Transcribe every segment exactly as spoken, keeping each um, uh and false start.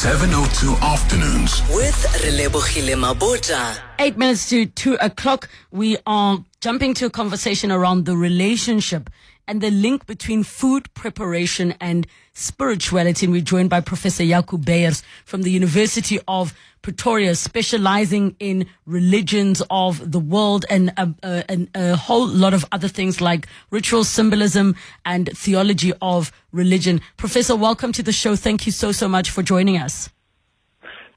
seven oh two Afternoons with Relebogile Mabuta. Eight minutes to two o'clock. We are jumping to a conversation around the relationship and the link between food preparation and spirituality. And we're joined by Professor Jaco Beyers from the University of Pretoria, specializing in religions of the world and a, a, a whole lot of other things like ritual, symbolism, and theology of religion. Professor, welcome to the show. Thank you so, so much for joining us.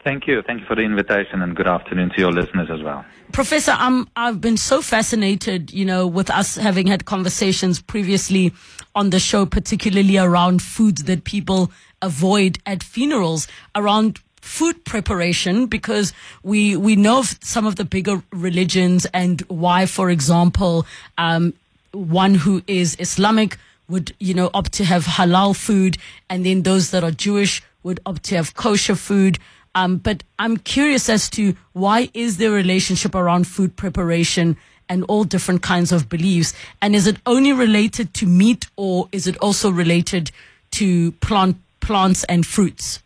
Thank you. Thank you for the invitation, and good afternoon to your listeners as well. Professor, I'm, I've been so fascinated, you know, with us having had conversations previously on the show, particularly around foods that people avoid at funerals, around food preparation, because we we know of some of the bigger religions and why, for example, um, one who is Islamic would, you know, opt to have halal food, and then those that are Jewish would opt to have kosher food. Um, but I'm curious as to why is there a relationship around food preparation and all different kinds of beliefs? And is it only related to meat, or is it also related to plant plants and fruits?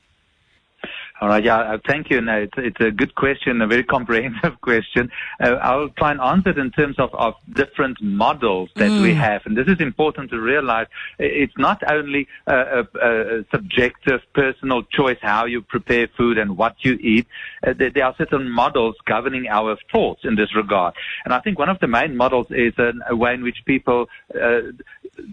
All right, yeah, thank you. No, it's, it's a good question, a very comprehensive question. Uh, I'll try and answer it in terms of, of different models that mm. we have. And this is important to realize. It's not only a, a, a subjective, personal choice how you prepare food and what you eat. Uh, there, there are certain models governing our thoughts in this regard. And I think one of the main models is a, a way in which people uh,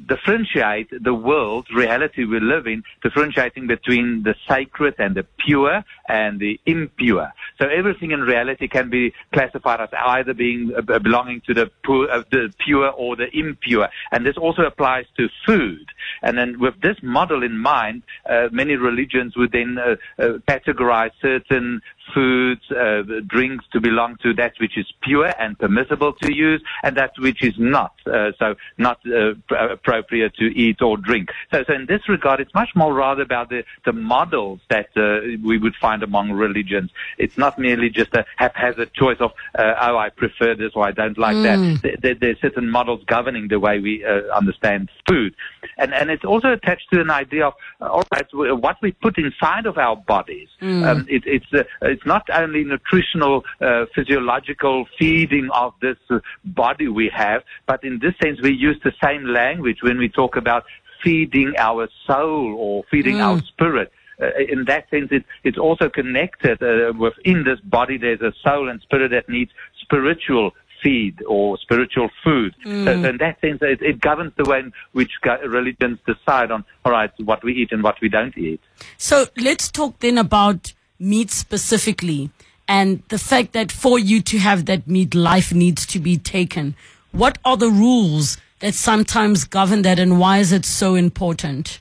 differentiate the world, reality we live in, differentiating between the sacred and the pure and the impure. So everything in reality can be classified as either being uh, belonging to the, pu- uh, the pure or the impure. And this also applies to food. And then with this model in mind, uh, many religions would then uh, uh, categorize certain foods, uh, drinks to belong to that which is pure and permissible to use, and that which is not, uh, so not uh, pr- appropriate to eat or drink. So, so in this regard, it's much more rather about the, the models that uh, we would find among religions. It's not merely just a haphazard choice of, uh, oh, I prefer this or I don't like mm. that. There, there are certain models governing the way we uh, understand food. And, and it's also attached to an idea of, uh, all right, what we put inside of our bodies. Mm. Um, it, it's uh, It's not only nutritional, uh, physiological feeding of this uh, body we have, but in this sense, we use the same language when we talk about feeding our soul or feeding mm. our spirit. Uh, in that sense, it, it's also connected uh, within this body. There's a soul and spirit that needs spiritual feed or spiritual food. Mm. So, so in that sense, it, it governs the way in which religions decide on, all right, what we eat and what we don't eat. So let's talk then about meat specifically, and the fact that for you to have that meat, life needs to be taken. What are the rules that sometimes govern that, and why is it so important?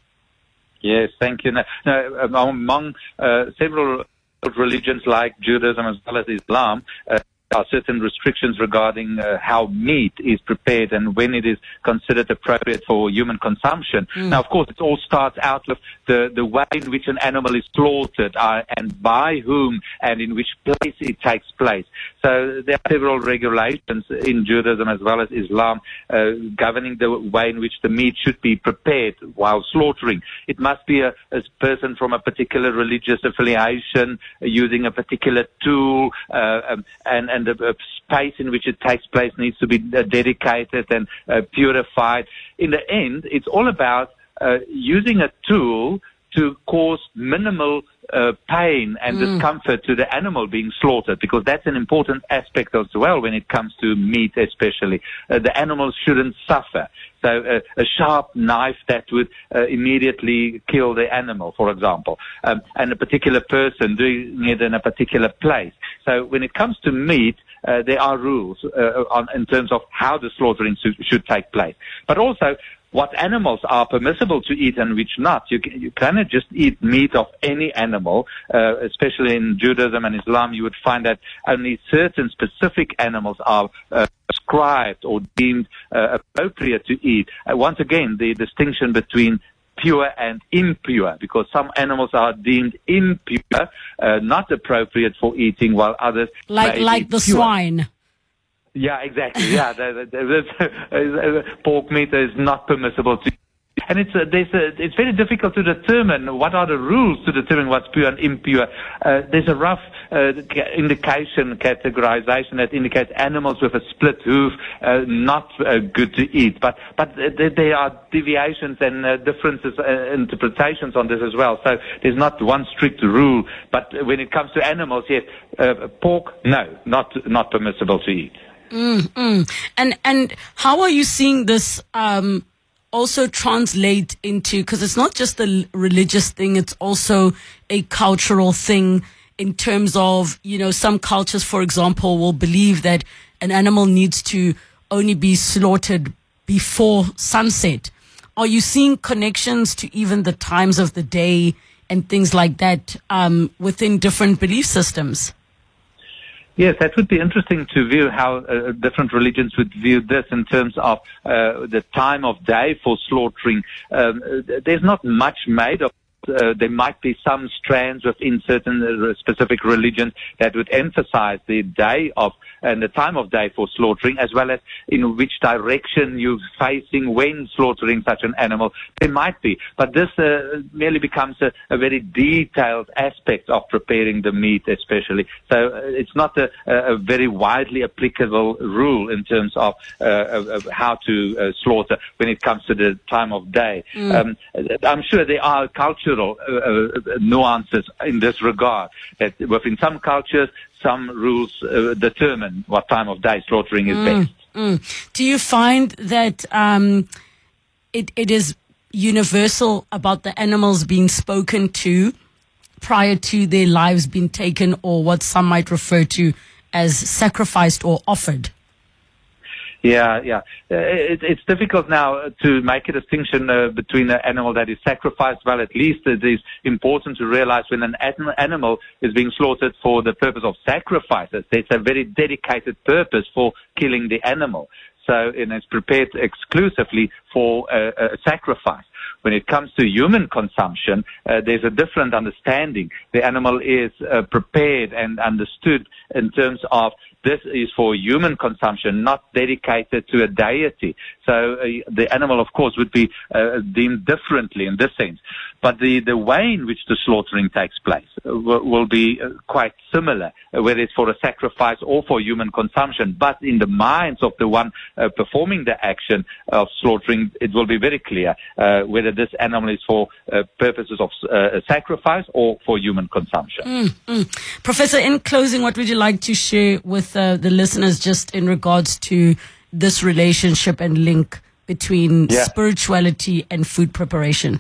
Yes, thank you. Now, now among uh, several religions like Judaism as well as Islam, uh, are certain restrictions regarding uh, how meat is prepared and when it is considered appropriate for human consumption. Mm. Now, of course, it all starts out with the, the way in which an animal is slaughtered uh, and by whom and in which place it takes place. So there are several regulations in Judaism as well as Islam uh, governing the way in which the meat should be prepared while slaughtering. It must be a, a person from a particular religious affiliation uh, using a particular tool uh, um, and, and the space in which it takes place needs to be dedicated and uh, purified. In the end, it's all about uh, using a tool to cause minimal Uh, pain and mm. discomfort to the animal being slaughtered, because that's an important aspect as well when it comes to meat especially. Uh, the animals shouldn't suffer. So uh, a sharp knife that would uh, immediately kill the animal, for example, um, and a particular person doing it in a particular place. So when it comes to meat, uh, there are rules uh, on, in terms of how the slaughtering should, should take place. But also, what animals are permissible to eat and which not. You, can, you cannot just eat meat of any animal, uh, especially in Judaism and Islam. You would find that only certain specific animals are uh, prescribed or deemed uh, appropriate to eat. Uh, once again, the distinction between pure and impure, because some animals are deemed impure, uh, not appropriate for eating, while others like like the pure. Swine. Yeah, exactly. Yeah, the, the, the, the, the pork meat is not permissible to And it's a, there's a, it's very difficult to determine what are the rules to determine what's pure and impure. Uh, there's a rough uh, indication, categorization that indicates animals with a split hoof uh, not uh, good to eat. But but there are deviations and uh, differences, uh, interpretations on this as well. So there's not one strict rule. But when it comes to animals, yes, uh, pork, no, not not permissible to eat. Mm-hmm. And and how are you seeing this? Um also translate into, because it's not just a religious thing, it's also a cultural thing in terms of, you know, some cultures, for example, will believe that an animal needs to only be slaughtered before sunset. Are you seeing connections to even the times of the day and things like that um, within different belief systems? Yes, that would be interesting to view how uh, different religions would view this in terms of uh, the time of day for slaughtering. Um, there's not much made of. Uh, there might be some strands within certain uh, specific religions that would emphasize the day of and the time of day for slaughtering, as well as in which direction you're facing when slaughtering such an animal. There might be, but this uh, merely becomes a, a very detailed aspect of preparing the meat, especially. So uh, it's not a, a very widely applicable rule in terms of, uh, of, of how to uh, slaughter when it comes to the time of day. Mm. Um, I'm sure there are cultures. Uh, uh, nuances in this regard, that within some cultures, some rules uh, determine what time of day slaughtering is mm, best. Mm. Do you find that um, it, it is universal about the animals being spoken to prior to their lives being taken, or what some might refer to as sacrificed or offered? Yeah, yeah. It, it's difficult now to make a distinction uh, between an animal that is sacrificed. Well, at least it is important to realize when an animal is being slaughtered for the purpose of sacrifice, it's a very dedicated purpose for killing the animal. So, and it's prepared exclusively for uh, a sacrifice. When it comes to human consumption, uh, there's a different understanding. The animal is uh, prepared and understood in terms of this is for human consumption, not dedicated to a deity. So uh, the animal, of course, would be uh, deemed differently in this sense. But the, the way in which the slaughtering takes place will, will be uh, quite similar, uh, whether it's for a sacrifice or for human consumption. But in the minds of the one uh, performing the action of slaughtering, it will be very clear uh, whether this animal is for uh, purposes of uh, sacrifice or for human consumption. Mm, mm. Professor, in closing, what would you like to share with uh, the listeners just in regards to this relationship and link between yeah. spirituality and food preparation?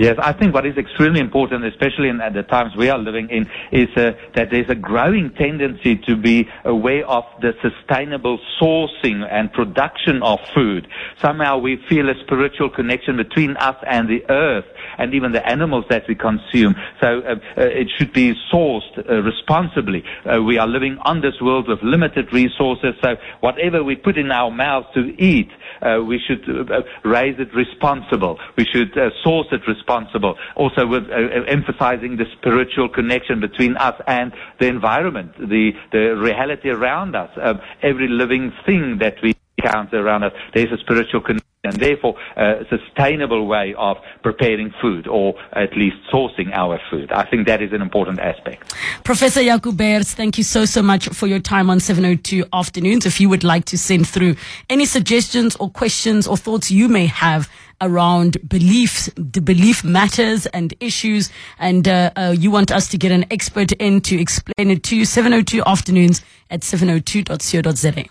Yes, I think what is extremely important, especially in, at the times we are living in, is uh, that there's a growing tendency to be aware of the sustainable sourcing and production of food. Somehow we feel a spiritual connection between us and the earth and even the animals that we consume. So uh, uh, it should be sourced uh, responsibly. Uh, we are living on this world with limited resources, so whatever we put in our mouths to eat, uh, we should uh, raise it responsible. We should uh, source it responsibly. Responsible, also with uh, emphasizing the spiritual connection between us and the environment, the, the reality around us. Uh, every living thing that we encounter around us, there's a spiritual connection, and therefore a sustainable way of preparing food, or at least sourcing our food. I think that is an important aspect. Professor Jaco Beyers, thank you so, so much for your time on seven oh two Afternoons. If you would like to send through any suggestions or questions or thoughts you may have around beliefs, the belief matters and issues, and uh, uh, you want us to get an expert in to explain it to you, seven oh two Afternoons at seven oh two dot co dot za.